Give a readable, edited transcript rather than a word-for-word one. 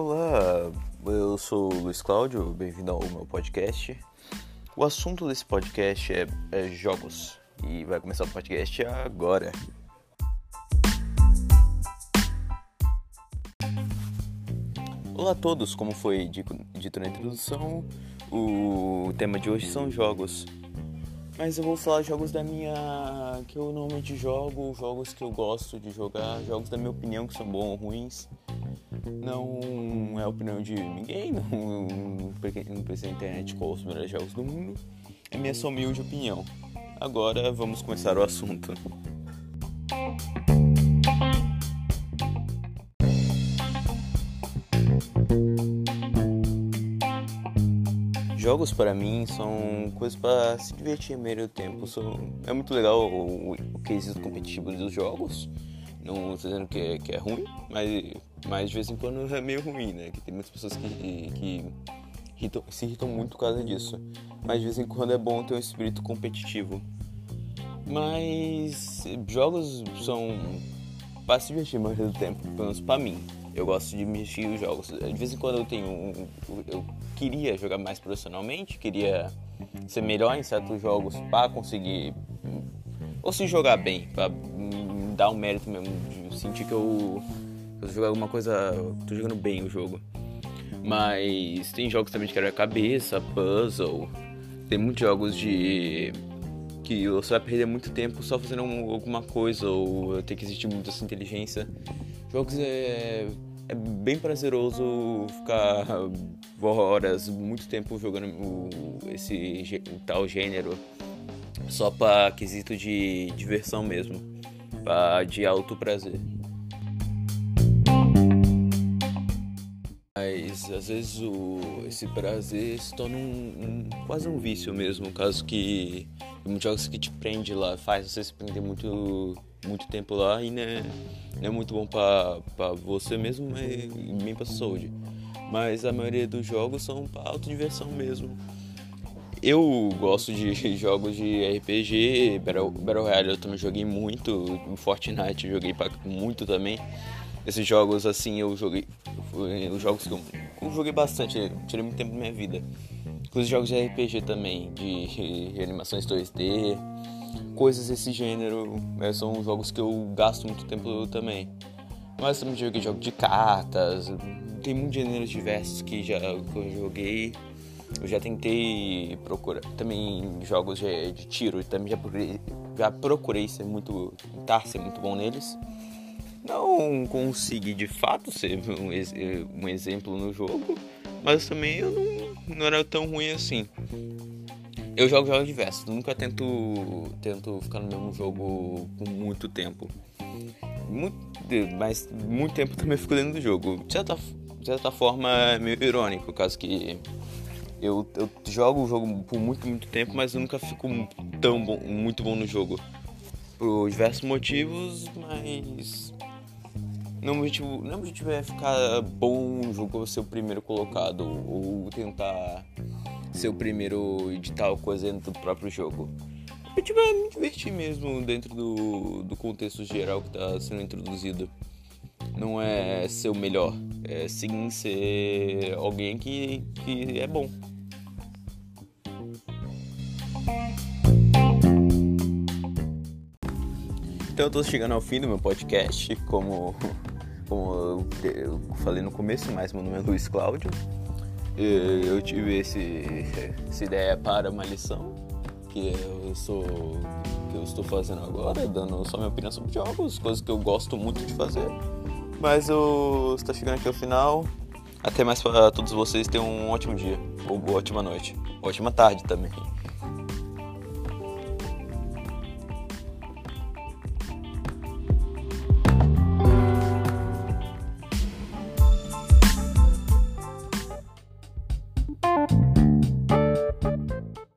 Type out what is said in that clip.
Olá, eu sou o Luiz Cláudio, bem-vindo ao meu podcast. O assunto desse podcast é jogos e vai começar o podcast agora. Olá a todos, como foi dito na introdução, o tema de hoje são jogos. Mas eu vou falar jogos que eu normalmente jogo, jogos que eu gosto de jogar, jogos da minha opinião que são bons ou ruins. Não é a opinião de ninguém, não precisa da internet com os melhores jogos do mundo. É minha só humilde opinião. Agora vamos começar o assunto. Jogos para mim são coisas para se divertir ao meio do tempo. É muito legal o quesito competitivo dos jogos. Não estou dizendo que é ruim, mas de vez em quando é meio ruim, né? Que tem muitas pessoas que se irritam muito por causa disso. Mas de vez em quando é bom ter um espírito competitivo. Mas jogos são para se divertir a maioria do tempo, pelo menos para mim. Eu gosto de mexer os jogos. De vez em quando eu queria jogar mais profissionalmente, queria ser melhor em certos jogos para conseguir... Ou se jogar bem, para dar um mérito mesmo, de sentir que eu jogar alguma coisa, tô jogando bem o jogo. Mas tem jogos também de quebra-cabeça, puzzle, tem muitos jogos que você vai perder muito tempo só fazendo alguma coisa ou ter que existir muita sua inteligência. Jogos é bem prazeroso ficar horas, muito tempo jogando esse tal gênero só para quesito de diversão mesmo, de alto prazer. Mas às vezes esse prazer se torna quase um vício mesmo, caso que tem muitos jogos que te prende lá, faz você se prender muito tempo lá e não é muito bom para você mesmo e nem para sua saúde. Mas a maioria dos jogos são para autodiversão mesmo. Eu gosto de jogos de RPG, Battle Royale eu também joguei muito, Fortnite eu joguei muito também. Esses jogos assim eu joguei bastante, tirei muito tempo da minha vida. Inclusive jogos de RPG também, de animações 2D, coisas desse gênero, são jogos que eu gasto muito tempo também. Mas também joguei jogos de cartas, tem muitos gêneros diversos que eu joguei. Eu já tentei procurar também jogos de tiro, também já procurei ser muito bom neles. Não consegui de fato ser um exemplo no jogo, mas também eu não era tão ruim assim. Eu jogo jogos diversos, nunca tento ficar no mesmo jogo por muito tempo. Mas muito tempo também fico dentro do jogo. De certa forma é meio irônico, por causa que eu jogo o jogo por muito, muito tempo, mas eu nunca fico muito bom no jogo. Por diversos motivos, mas... Meu objetivo é ficar bom no jogo, ou ser o primeiro colocado, ou tentar ser o primeiro de tal coisa dentro do próprio jogo. O objetivo é me divertir mesmo dentro do contexto geral que está sendo introduzido. Não é ser o melhor, é sim ser alguém que é bom. Então eu tô chegando ao fim do meu podcast, como eu falei no começo, mas meu nome é Luiz Cláudio. Eu tive essa ideia para uma lição que eu estou fazendo agora, dando só minha opinião sobre jogos, coisas que eu gosto muito de fazer. Mas eu estou chegando aqui ao final. Até mais para todos vocês. Tenham um ótimo dia, ou ótima noite, ótima tarde também.